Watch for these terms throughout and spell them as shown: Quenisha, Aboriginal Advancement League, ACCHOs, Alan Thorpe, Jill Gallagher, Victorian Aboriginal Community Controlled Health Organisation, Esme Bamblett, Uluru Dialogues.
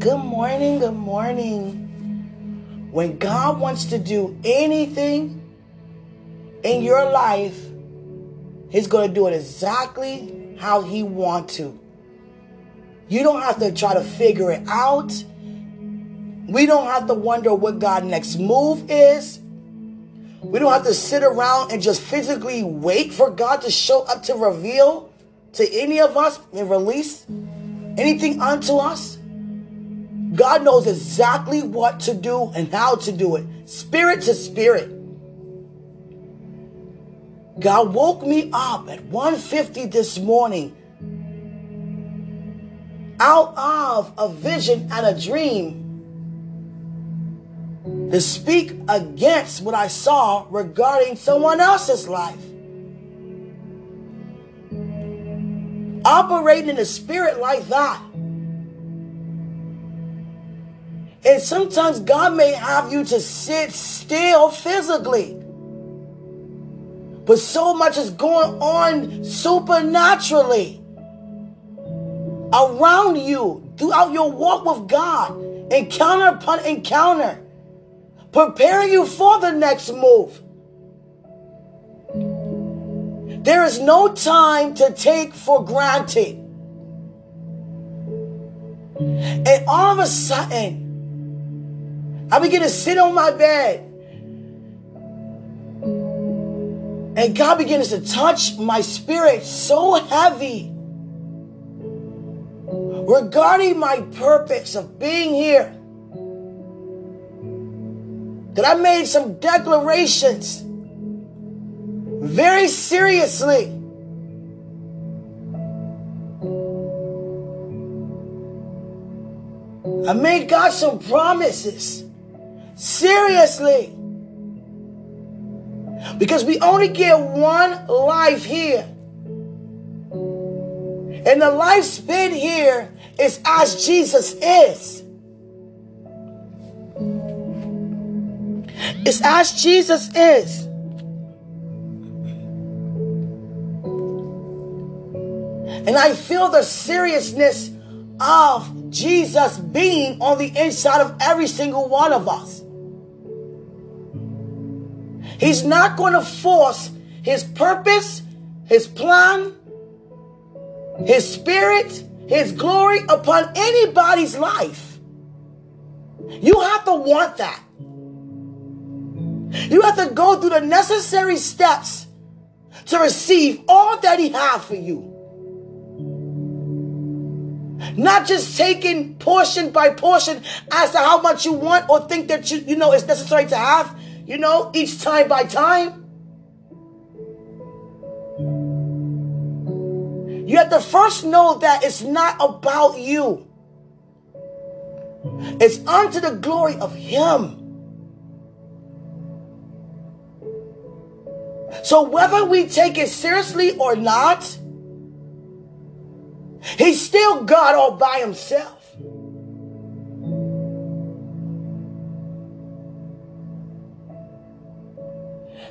Good morning, good morning. When God wants to do anything in your life, He's going to do it exactly how He wants to. You don't have to try to figure it out. We don't have to wonder what God's next move is. We don't have to sit around and just physically wait for God to show up to reveal to any of us and release anything unto us. God knows exactly what to do and how to do it, spirit to spirit. God woke me up at 1:50 this morning out of a vision and a dream to speak against what I saw regarding someone else's life. Operating in the spirit like that. And sometimes God may have you to sit still physically. But so much is going on supernaturally around you throughout your walk with God, encounter upon encounter, preparing you for the next move. There is no time to take for granted. And all of a sudden, I begin to sit on my bed. And God begins to touch my spirit so heavy regarding my purpose of being here that I made some declarations very seriously. I made God some promises seriously. Because we only get one life here. And the life spent here is as Jesus is. It's as Jesus is. And I feel the seriousness of Jesus being on the inside of every single one of us. He's not going to force His purpose, His plan, His spirit, His glory upon anybody's life. You have to want that. You have to go through the necessary steps to receive all that He has for you. Not just taking portion by portion as to how much you want or think that you know is necessary to have. You know, each time by time. You have to first know that it's not about you. It's unto the glory of Him. So whether we take it seriously or not, He's still God all by Himself.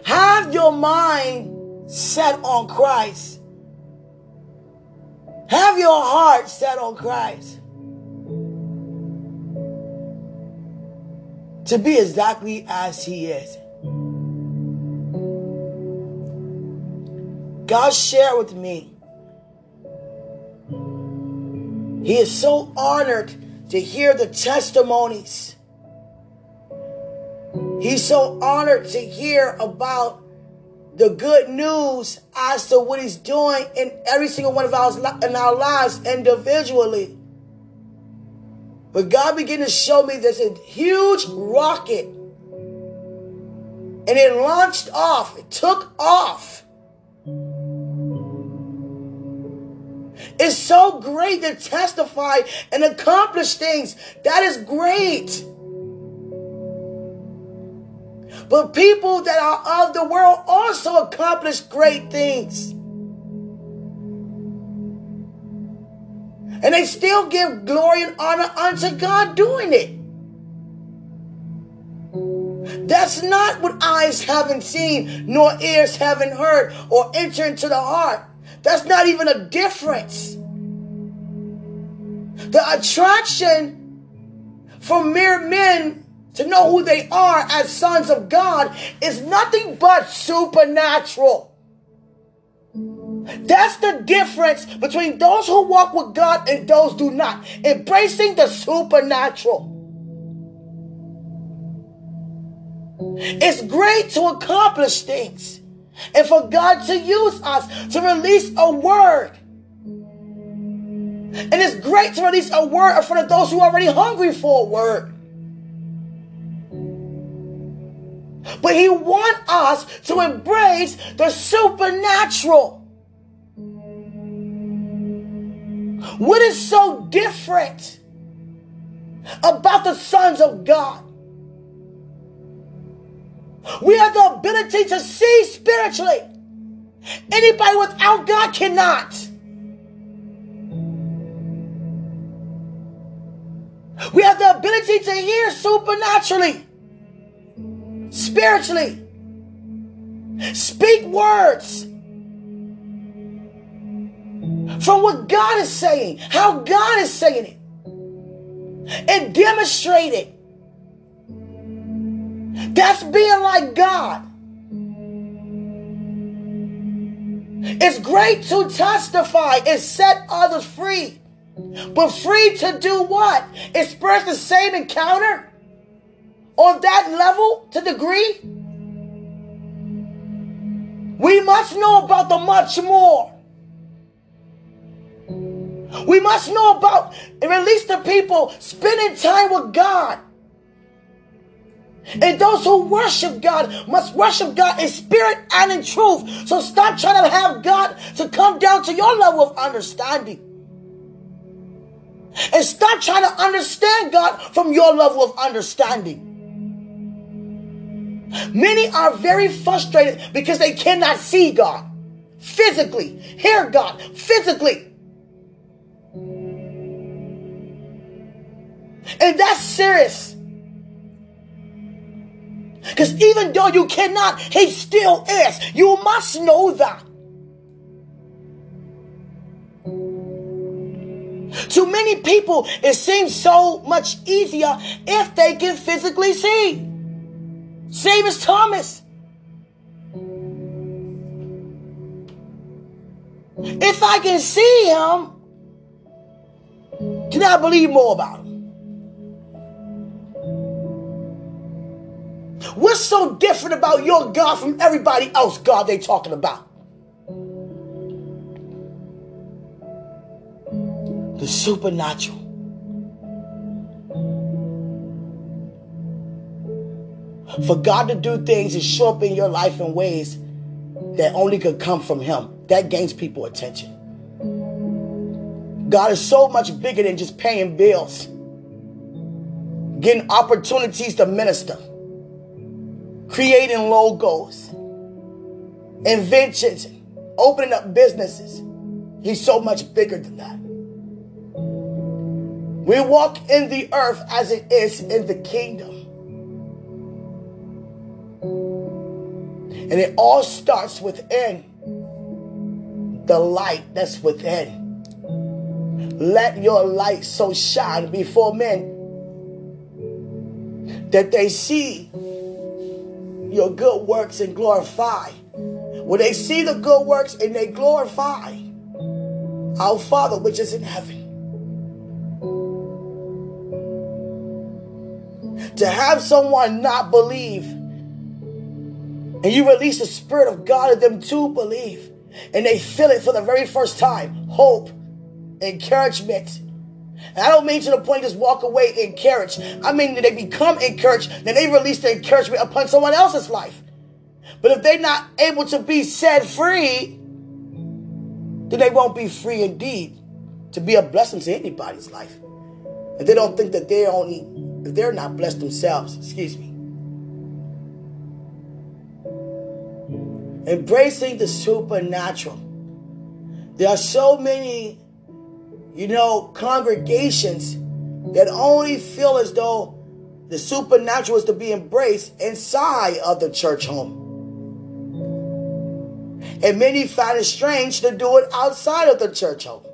Have your mind set on Christ. Have your heart set on Christ. To be exactly as He is. God shared with me. He is so honored to hear the testimonies. He's so honored to hear about the good news as to what He's doing in every single one of our lives individually. But God began to show me there's a huge rocket. And it launched off. It took off. It's so great to testify and accomplish things. That is great. But people that are of the world also accomplish great things. And they still give glory and honor unto God doing it. That's not what eyes haven't seen, nor ears haven't heard, or enter into the heart. That's not even a difference. The attraction for mere men to know who they are as sons of God is nothing but supernatural. That's the difference between those who walk with God and those who do not. Embracing the supernatural. It's great to accomplish things and for God to use us to release a word. And it's great to release a word in front of those who are already hungry for a word. But He wants us to embrace the supernatural. What is so different about the sons of God? We have the ability to see spiritually. Anybody without God cannot. We have the ability to hear supernaturally, spiritually, speak words from what God is saying, how God is saying it, and demonstrate it. That's being like God. It's great to testify and set others free. But free to do what? Experience the same encounter on that level to degree? We must know about the much more. We must know about and release the people spending time with God. And those who worship God must worship God in spirit and in truth. So stop trying to have God to come down to your level of understanding. And stop trying to understand God from your level of understanding. Many are very frustrated because they cannot see God physically, hear God physically. And that's serious. Because even though you cannot, He still is. You must know that. To many people, it seems so much easier if they can physically see. Same as Thomas. If I can see Him, can I believe more about Him? What's so different about your God from everybody else God they talking about? The supernatural. For God to do things and show up in your life in ways that only could come from Him. That gains people attention. God is so much bigger than just paying bills. Getting opportunities to minister. Creating logos, inventions, opening up businesses. He's so much bigger than that. We walk in the earth as it is in the kingdom. And it all starts within the light that's within. Let your light so shine before men that they see your good works and glorify. When they see the good works and they glorify our Father which is in heaven. To have someone not believe and you release the Spirit of God in them to believe and they feel it for the very first time. Hope, encouragement. And I don't mean to the point just walk away encouraged. I mean that they become encouraged, then they release the encouragement upon someone else's life. But if they're not able to be set free, then they won't be free indeed to be a blessing to anybody's life. If they don't think that they're only, if they're not blessed themselves, excuse me. Embracing the supernatural. There are so many congregations that only feel as though the supernatural is to be embraced inside of the church home. And many find it strange to do it outside of the church home.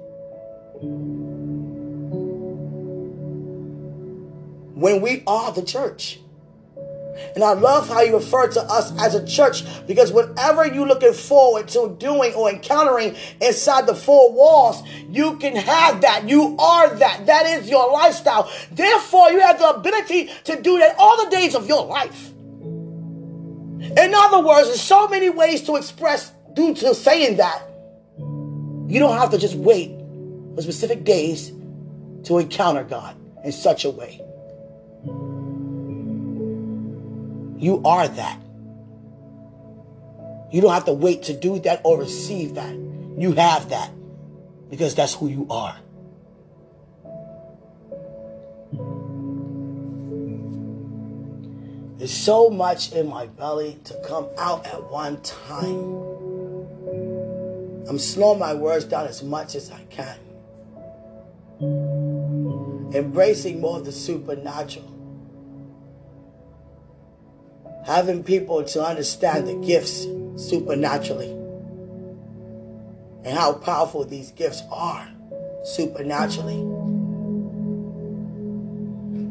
when we are the church. And I love how you refer to us as a church, because whatever you're looking forward to doing or encountering inside the four walls, you can have that. You are that. That is your lifestyle. Therefore, you have the ability to do that all the days of your life. In other words, there's so many ways to express due to saying that. You don't have to just wait for specific days to encounter God in such a way. You are that. You don't have to wait to do that or receive that. You have that because that's who you are. There's so much in my belly to come out at one time. I'm slowing my words down as much as I can. Embracing more of the supernatural. Having people to understand the gifts supernaturally and how powerful these gifts are supernaturally.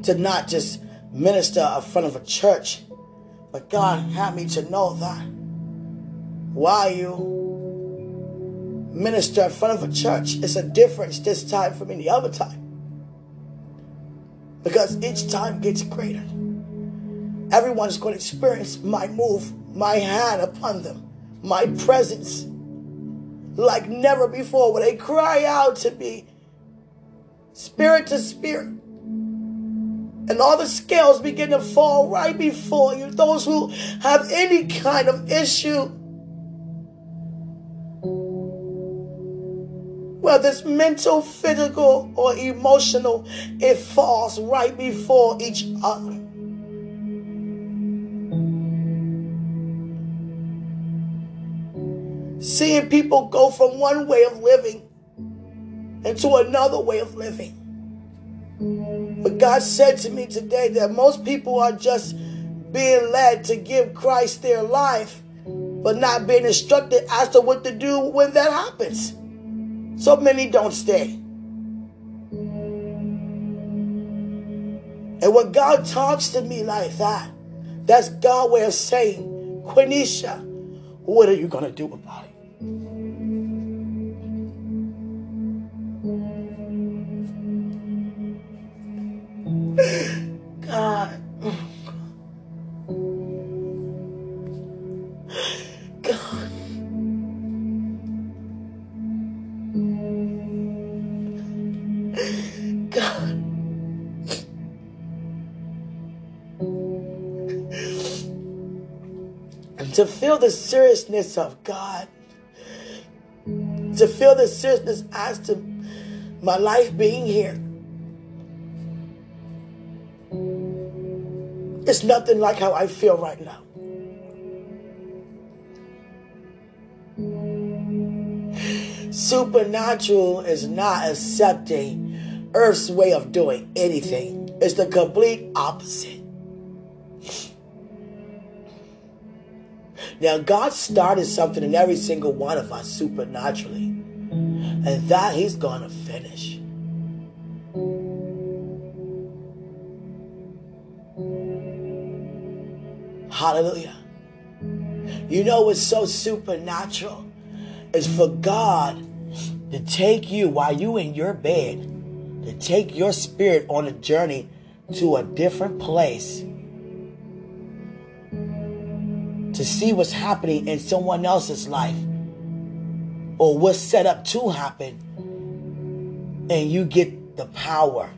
To not just minister in front of a church, but God had me to know that while you minister in front of a church, it's a difference this time from any other time, because each time gets greater. Everyone is going to experience my move, my hand upon them, my presence like never before, where they cry out to me, spirit to spirit. And all the scales begin to fall right before you. Those who have any kind of issue, whether it's mental, physical, or emotional, it falls right before each other. Seeing people go from one way of living into another way of living. But God said to me today that most people are just being led to give Christ their life, but not being instructed as to what to do when that happens. So many don't stay. And when God talks to me like that, that's God's way of saying, Quenisha, what are you going to do about it? God. God. God. And to feel the seriousness of God, to feel the seriousness as to my life being here. It's nothing like how I feel right now. Supernatural is not accepting earth's way of doing anything. It's the complete opposite. Now, God started something in every single one of us supernaturally, and that He's going to finish. Hallelujah. You know what's so supernatural is for God to take you while you in your bed, to take your spirit on a journey to a different place, to see what's happening in someone else's life or what's set up to happen, and you get the power,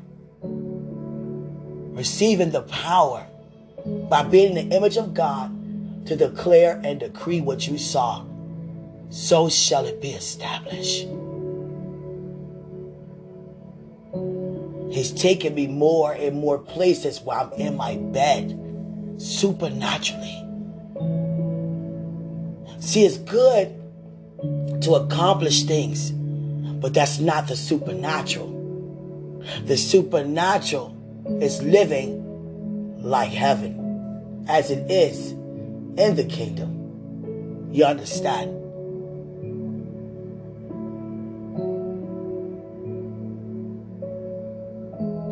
receiving the power by being in the image of God to declare and decree what you saw. So shall it be established. He's taken me more and more places while I'm in my bed, supernaturally. See, it's good to accomplish things, but that's not the supernatural. The supernatural is living like heaven, as it is in the kingdom. You understand?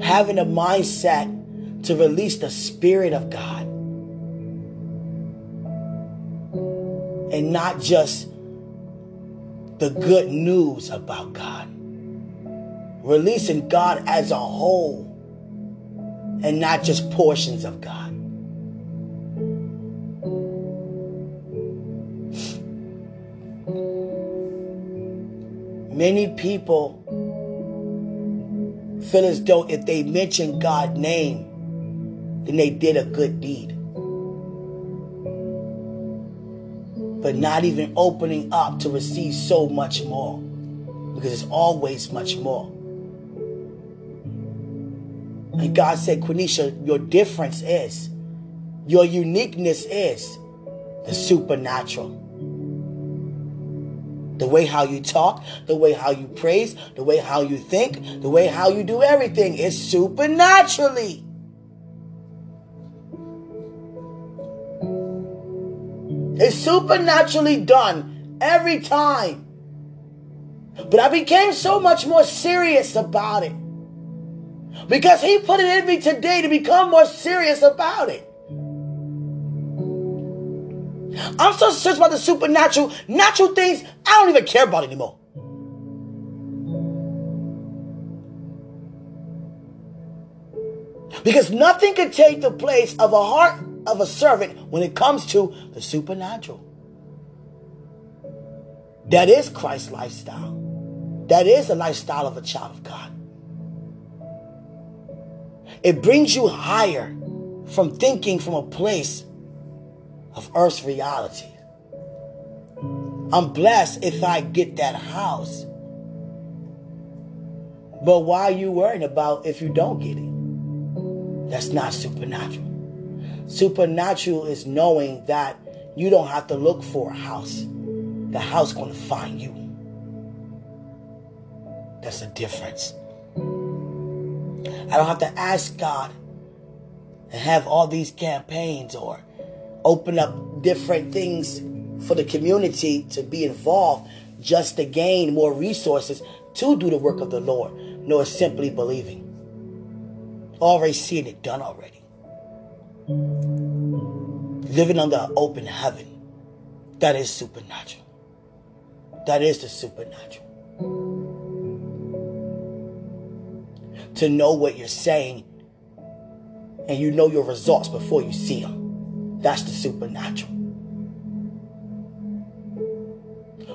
Having a mindset to release the Spirit of God. And not just the good news about God. Releasing God as a whole and not just portions of God. Many people feel as though if they mention God's name, then they did a good deed. But not even opening up to receive so much more. Because it's always much more. And God said, Quenisha, your difference is, your uniqueness is the supernatural. The way how you talk, the way how you praise, the way how you think, the way how you do everything is supernaturally. It's supernaturally done every time. But I became so much more serious about it. Because he put it in me today to become more serious about it. I'm so serious about the supernatural, natural things, I don't even care about anymore. Because nothing can take the place of a heart of a servant when it comes to the supernatural. That is Christ's lifestyle. That is the lifestyle of a child of God. It brings you higher from thinking from a place of earth's reality. I'm blessed if I get that house. But why are you worrying about if you don't get it? That's not supernatural. Supernatural is knowing that you don't have to look for a house. The house going to find you. That's the difference. I don't have to ask God and have all these campaigns or open up different things for the community to be involved just to gain more resources to do the work of the Lord. No, it's simply believing. Already seeing it done already. Living under an open heaven. That is supernatural. That is the supernatural. To know what you're saying and you know your results before you see them. That's the supernatural.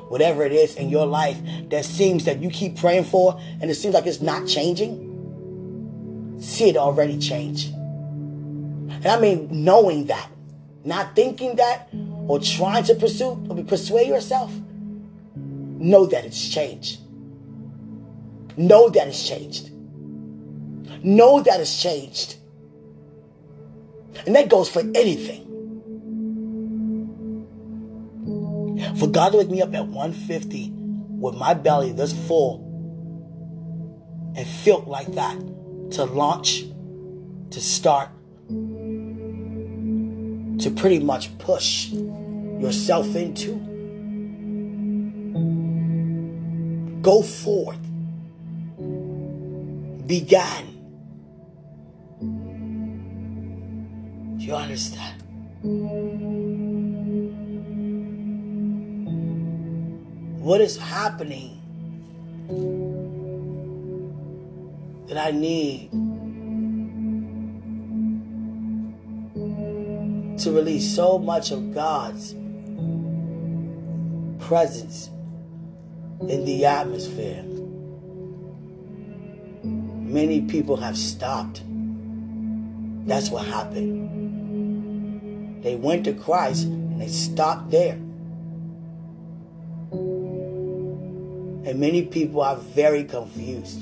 Whatever it is in your life that seems that you keep praying for and it seems like it's not changing, see it already change. And I mean knowing that, not thinking that or trying to persuade yourself. Know that it's changed. Know that it's changed. Know that it's changed. And that goes for anything. For God to wake me up at 150 with my belly this full and filled like that to launch, to start, to pretty much push yourself into. Go forth. Begin. Do you understand? What is happening that I need to release so much of God's presence in the atmosphere? Many people have stopped. That's what happened. They went to Christ and they stopped there. And many people are very confused.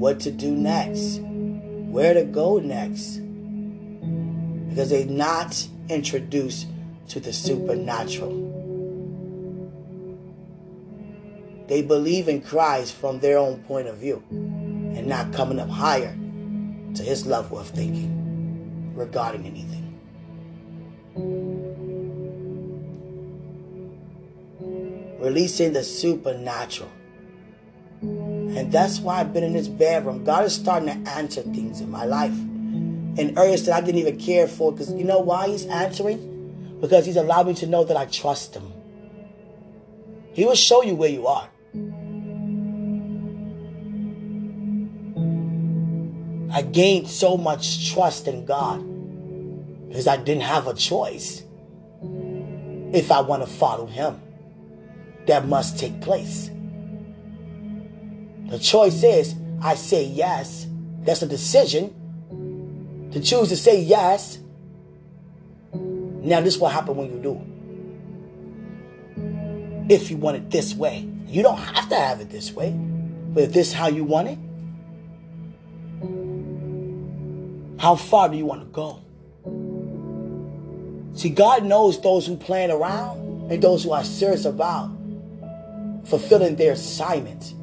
What to do next? Where to go next? Because they're not introduced to the supernatural. They believe in Christ from their own point of view and not coming up higher to his level of thinking regarding anything. Releasing the supernatural. And that's why I've been in this bedroom. God is starting to answer things in my life in areas that I didn't even care for. Because you know why he's answering? Because he's allowed me to know that I trust him. He will show you where you are. I gained so much trust in God because I didn't have a choice. If I want to follow him, that must take place. The choice is, I say yes. That's a decision to choose to say yes. Now this is what happens when you do. If you want it this way, you don't have to have it this way, but if this is how you want it, how far do you want to go? See, God knows those who plan around and those who are serious about fulfilling their assignment.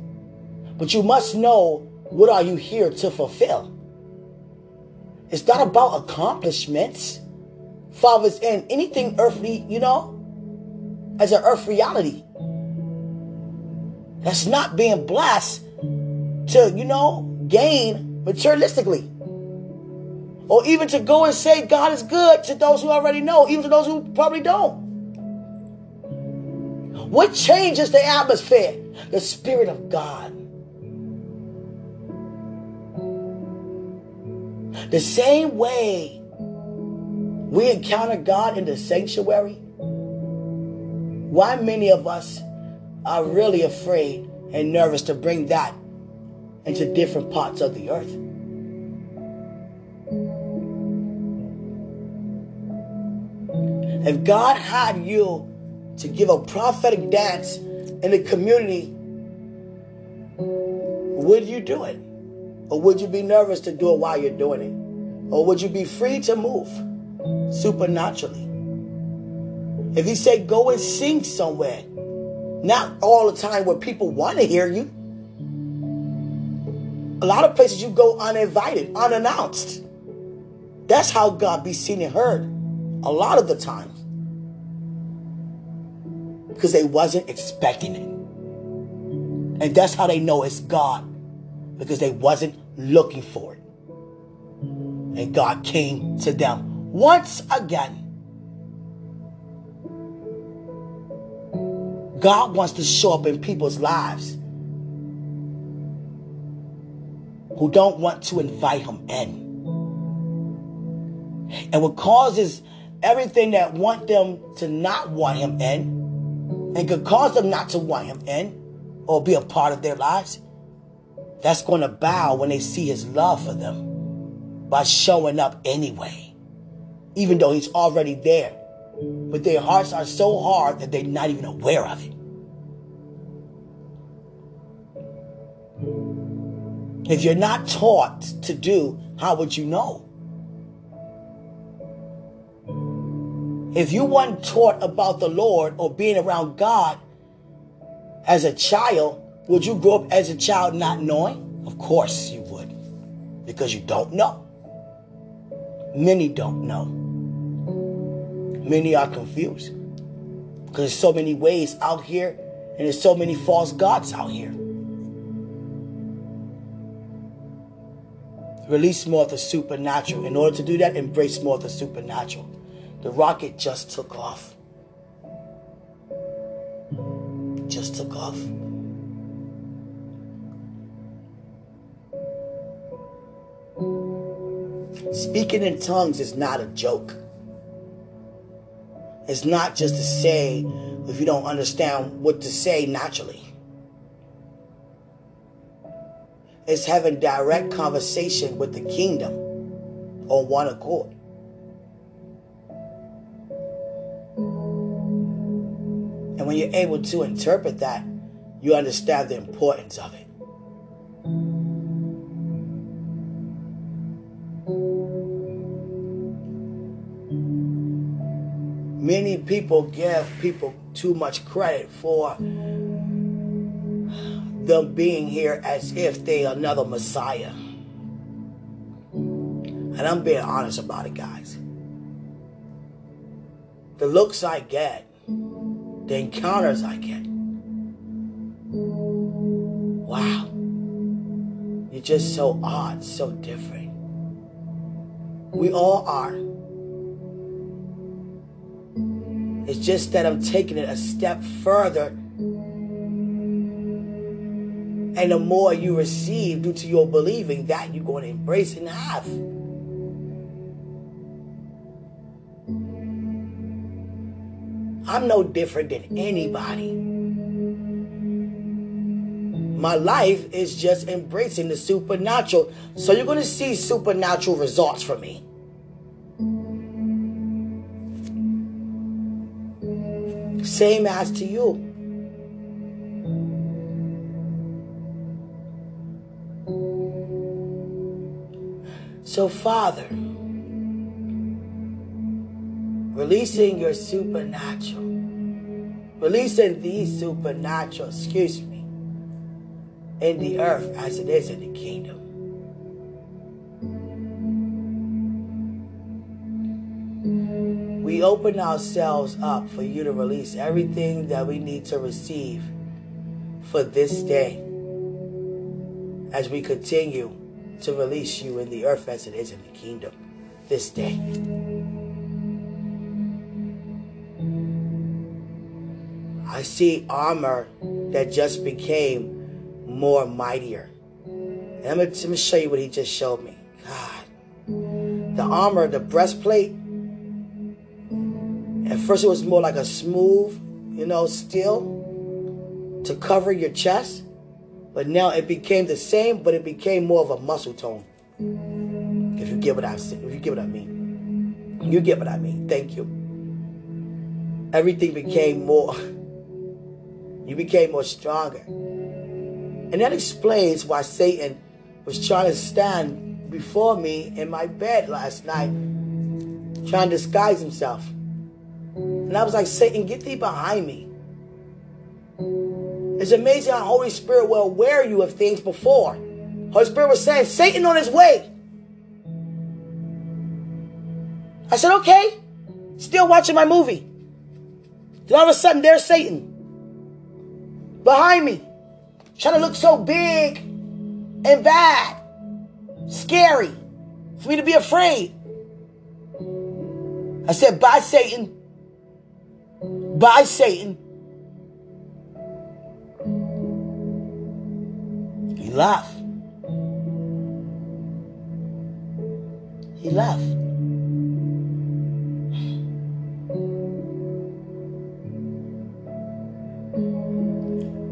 But you must know, what are you here to fulfill? It's not about accomplishments. Father's in anything earthly, you know, as an earth reality. That's not being blessed to, you know, gain materialistically. Or even to go and say God is good to those who already know, even to those who probably don't. What changes the atmosphere? The Spirit of God. The same way we encounter God in the sanctuary, why many of us are really afraid and nervous to bring that into different parts of the earth? If God had you to give a prophetic dance in the community, would you do it? Or would you be nervous to do it while you're doing it? Or would you be free to move supernaturally? If he said go and sing somewhere, not all the time where people want to hear you. A lot of places you go uninvited, unannounced. That's how God be seen and heard. A lot of the time. Because they wasn't expecting it. And that's how they know it's God. Because they wasn't looking for it. And God came to them once again. God wants to show up in people's lives who don't want to invite him in. And what causes everything that want them to not want him in, and could cause them not to want him in or be a part of their lives, that's going to bow when they see his love for them by showing up anyway, even though he's already there. But their hearts are so hard that they're not even aware of it. If you're not taught to do, how would you know? If you weren't taught about the Lord or being around God as a child, would you grow up as a child not knowing? Of course you would, because you don't know. Many don't know. Many are confused because there's so many ways out here and there's so many false gods out here. Release more of the supernatural. In order to do that, embrace more of the supernatural. The rocket just took off. Just took off. Speaking in tongues is not a joke. It's not just to say if you don't understand what to say naturally. It's having direct conversation with the kingdom on one accord. And when you're able to interpret that, you understand the importance of it. Many people give people too much credit for them being here as if they are another Messiah. And I'm being honest about it, guys. The looks I get, the encounters I get. Wow. just so odd, so different. We all are. It's just that I'm taking it a step further. And the more you receive due to your believing, that you're going to embrace and have. I'm no different than anybody. My life is just embracing the supernatural. So you're going to see supernatural results from me. Same as to you. So, Father, releasing your supernatural, releasing these supernatural, excuse me, in the earth as it is in the kingdom. We open ourselves up for you to release everything that we need to receive for this day as we continue to release you in the earth as it is in the kingdom this day. I see armor that just became more mightier. And let me show you what he just showed me. God. The armor, the breastplate, at first it was more like a smooth, steel to cover your chest. But now it became the same, but it became more of a muscle tone. If you get what I said, if you get what I mean. You get what I mean. Thank you. Everything became more. You became more stronger. And that explains why Satan was trying to stand before me in my bed last night, trying to disguise himself. And I was like, Satan, get thee behind me. It's amazing how Holy Spirit will aware you of things before. Holy Spirit was saying, Satan on his way. I said, okay. Still watching my movie. Then all of a sudden, there's Satan. Behind me. Trying to look so big and bad. Scary. For me to be afraid. I said, bye, Satan. Bye, Satan. Left. He left.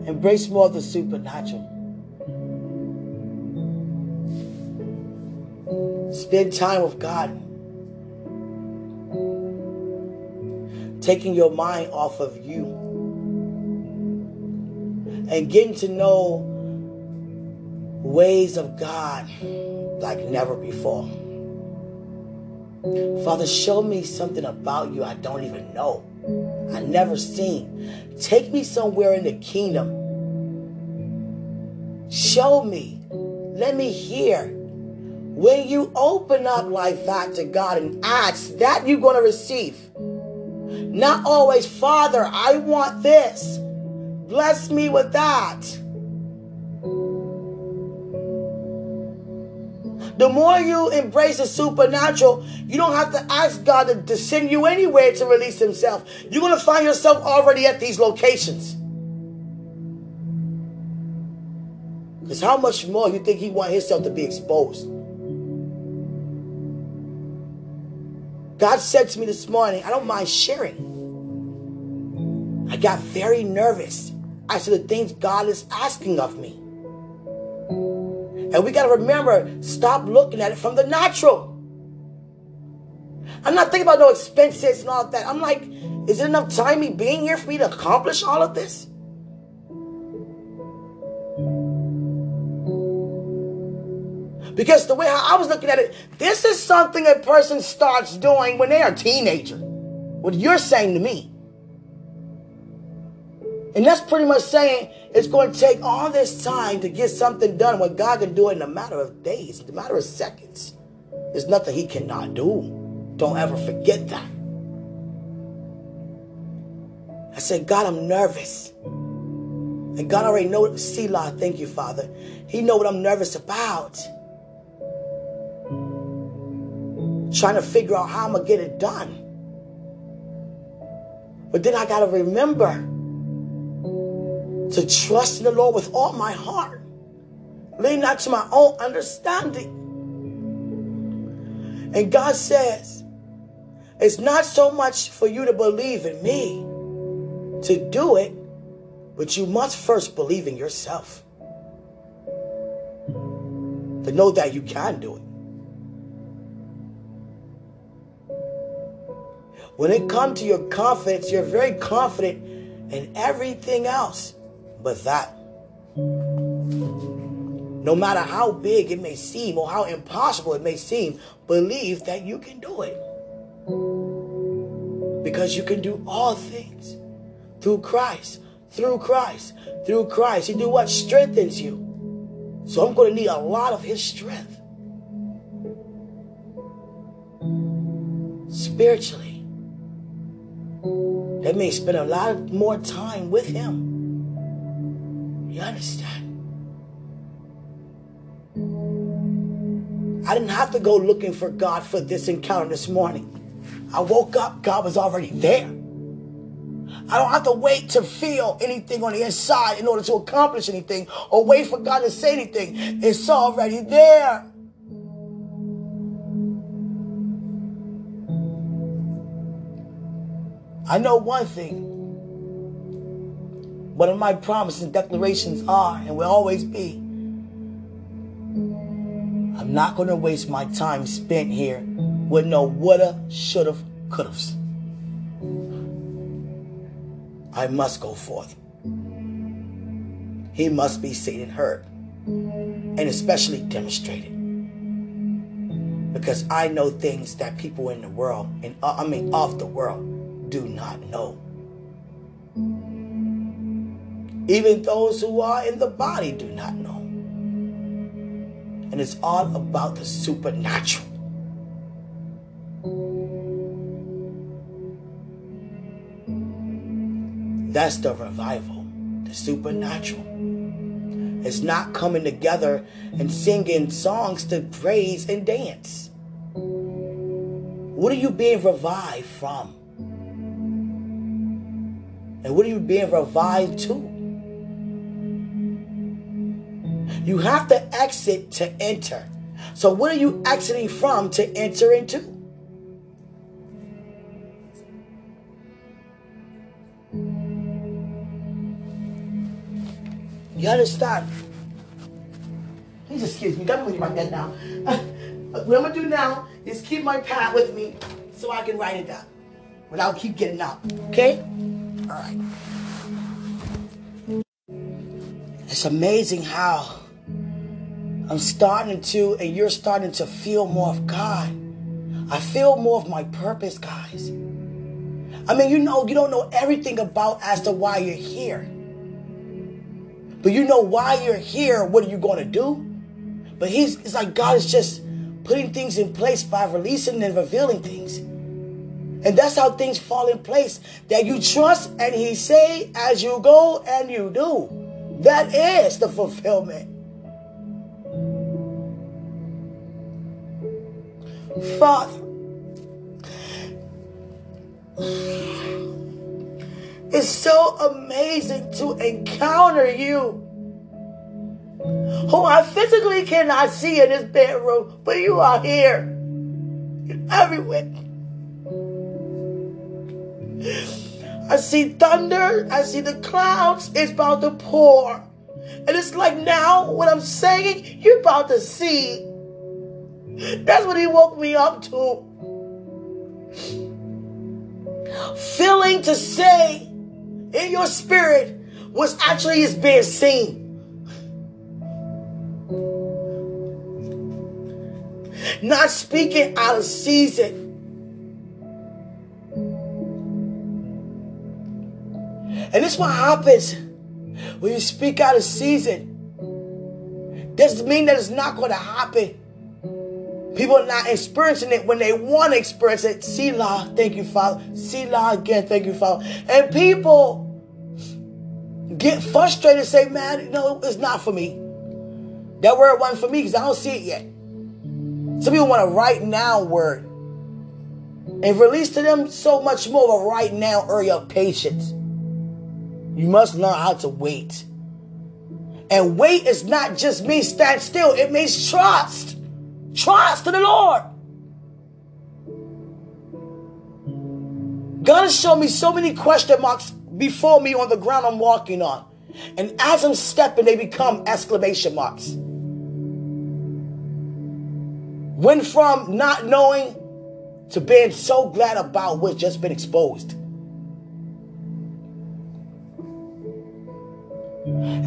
Embrace more of the supernatural. Spend time with God. Taking your mind off of you. And getting to know ways of God like never before. Father, show me something about you I don't even know. I never seen. Take me somewhere in the kingdom. Show me. Let me hear. When you open up like that to God and ask that, you're going to receive. Not always, Father, I want this. Bless me with that. The more you embrace the supernatural, you don't have to ask God to send you anywhere to release himself. You're going to find yourself already at these locations. Because how much more you think he wants himself to be exposed? God said to me this morning, I don't mind sharing. I got very nervous as to the things God is asking of me. And we got to remember, stop looking at it from the natural. I'm not thinking about no expenses and all of that. I'm like, is it enough time me being here for me to accomplish all of this? Because the way how I was looking at it, this is something a person starts doing when they are a teenager. What you're saying to me. And that's pretty much saying it's going to take all this time to get something done when God can do it in a matter of days, in a matter of seconds. There's nothing he cannot do. Don't ever forget that. I said, God, I'm nervous. And God already knows. Selah, thank you, Father. He knows what I'm nervous about. Trying to figure out how I'm going to get it done. But then I got to remember to trust in the Lord with all my heart. Lean not to my own understanding. And God says, it's not so much for you to believe in me to do it, but you must first believe in yourself to know that you can do it. When it comes to your confidence, you're very confident in everything else but that. No matter how big it may seem or how impossible it may seem, believe that you can do it. Because you can do all things through Christ, through Christ, through Christ. He do what? Strengthens you. So I'm going to need a lot of his strength. Spiritually. That means spend a lot more time with him. You understand? I didn't have to go looking for God for this encounter this morning. I woke up, God was already there. I don't have to wait to feel anything on the inside in order to accomplish anything or wait for God to say anything. It's already there. I know one thing. One of my promises and declarations are and will always be, I'm not going to waste my time spent here with no woulda, shoulda, couldas. I must go forth. He must be seen and heard, and especially demonstrated. Because I know things that people in the world, and of the world, do not know. Even those who are in the body do not know. And it's all about the supernatural. That's the revival, the supernatural. It's not coming together and singing songs to praise and dance. What are you being revived from? And what are you being revived to? You have to exit to enter. So what are you exiting from to enter into? You understand? Please excuse me. Don't put me like that now. What I'm going to do now is keep my pad with me so I can write it down without keep getting up. Okay? All right. It's amazing how I'm starting to, and you're starting to feel more of God. I feel more of my purpose, guys. I mean, you know, you don't know everything about as to why you're here. But you know why you're here, what are you going to do? But it's like God is just putting things in place by releasing and revealing things. And that's how things fall in place. That you trust and he say as you go and you do. That is the fulfillment. Father, it's so amazing to encounter you, who I physically cannot see in this bedroom, but you are here, everywhere. I see thunder, I see the clouds, it's about to pour. And it's like now, what I'm saying, you're about to see. That's what he woke me up to. Feeling to say, in your spirit, what's actually is being seen. Not speaking out of season. And this is what happens when you speak out of season. Doesn't mean that it's not going to happen. People are not experiencing it when they want to experience it. Selah, thank you, Father. Selah again, thank you, Father. And people get frustrated and say, man, no, it's not for me. That word wasn't for me because I don't see it yet. Some people want a right now word. And release to them so much more of a right now area of patience. You must learn how to wait. And wait is not just mean stand still. It means trust. Trust to the Lord. God has shown me so many question marks before me on the ground I'm walking on. And as I'm stepping, they become exclamation marks. Went from not knowing to being so glad about what's just been exposed.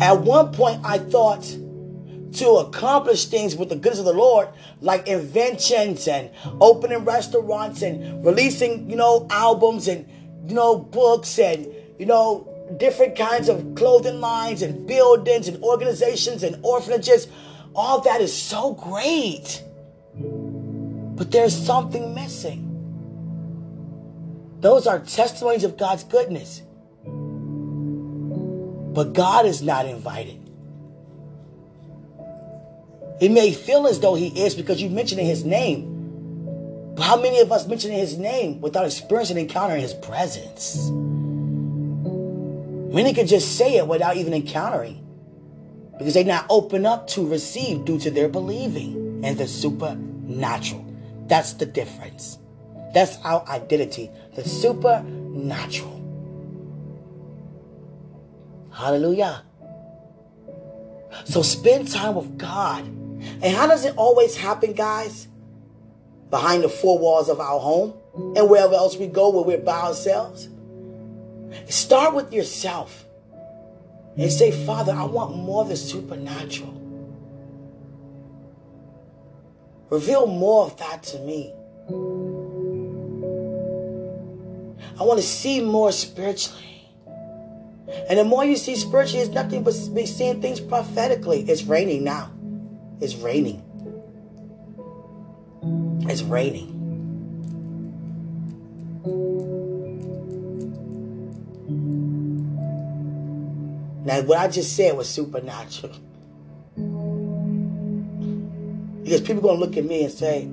At one point, I thought to accomplish things with the goodness of the Lord, like inventions and opening restaurants and releasing, albums and, books and, different kinds of clothing lines and buildings and organizations and orphanages. All that is so great. But there's something missing. Those are testimonies of God's goodness. But God is not invited. It may feel as though he is because you mentioned his name. But how many of us mention his name without experiencing and encountering his presence? Many can just say it without even encountering because they not open up to receive due to their believing and the supernatural. That's the difference. That's our identity, the supernatural. Hallelujah. So spend time with God. And how does it always happen, guys? Behind the four walls of our home and wherever else we go where we're by ourselves. Start with yourself and say, Father, I want more of the supernatural. Reveal more of that to me. I want to see more spiritually. And the more you see spiritually, it's nothing but seeing things prophetically. It's raining now. It's raining. It's raining. Now, what I just said was supernatural. Because people are going to look at me and say,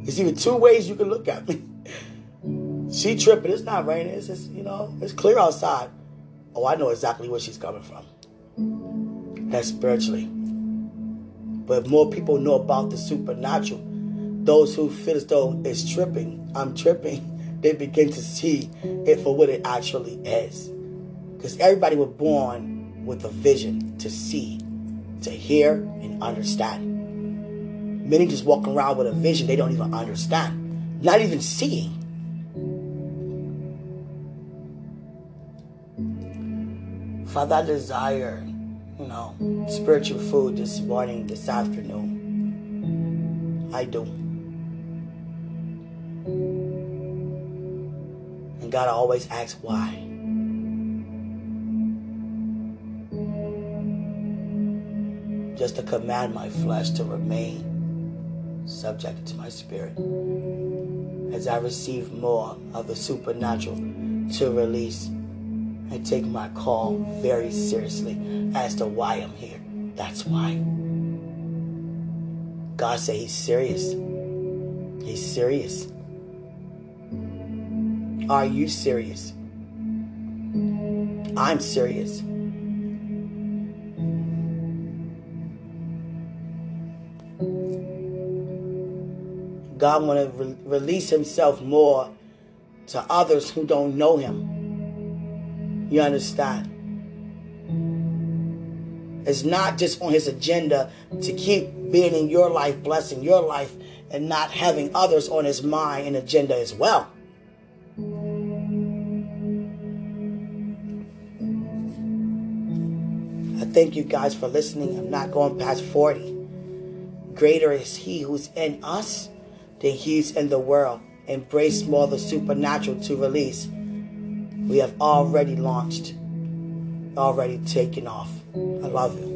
there's even two ways you can look at me. She tripping. It's not raining. It's just, it's clear outside. Oh, I know exactly where she's coming from. That's spiritually. But if more people know about the supernatural, those who feel as though it's tripping, I'm tripping, they begin to see it for what it actually is. Because everybody was born with a vision to see, to hear, and understand. Many just walking around with a vision they don't even understand, not even seeing. Father, I desire, spiritual food this morning, this afternoon. I do. And God, I always ask why. Just to command my flesh to remain subject to my spirit. As I receive more of the supernatural to release. I take my call very seriously as to why I'm here. That's why. God said he's serious. He's serious. Are you serious? I'm serious. God wants to release himself more to others who don't know him. You understand? It's not just on his agenda to keep being in your life, blessing your life, and not having others on his mind and agenda as well. I thank you guys for listening. I'm not going past 40. Greater is he who's in us than he's in the world. Embrace more the supernatural to release. We have already launched, already taken off. I love you.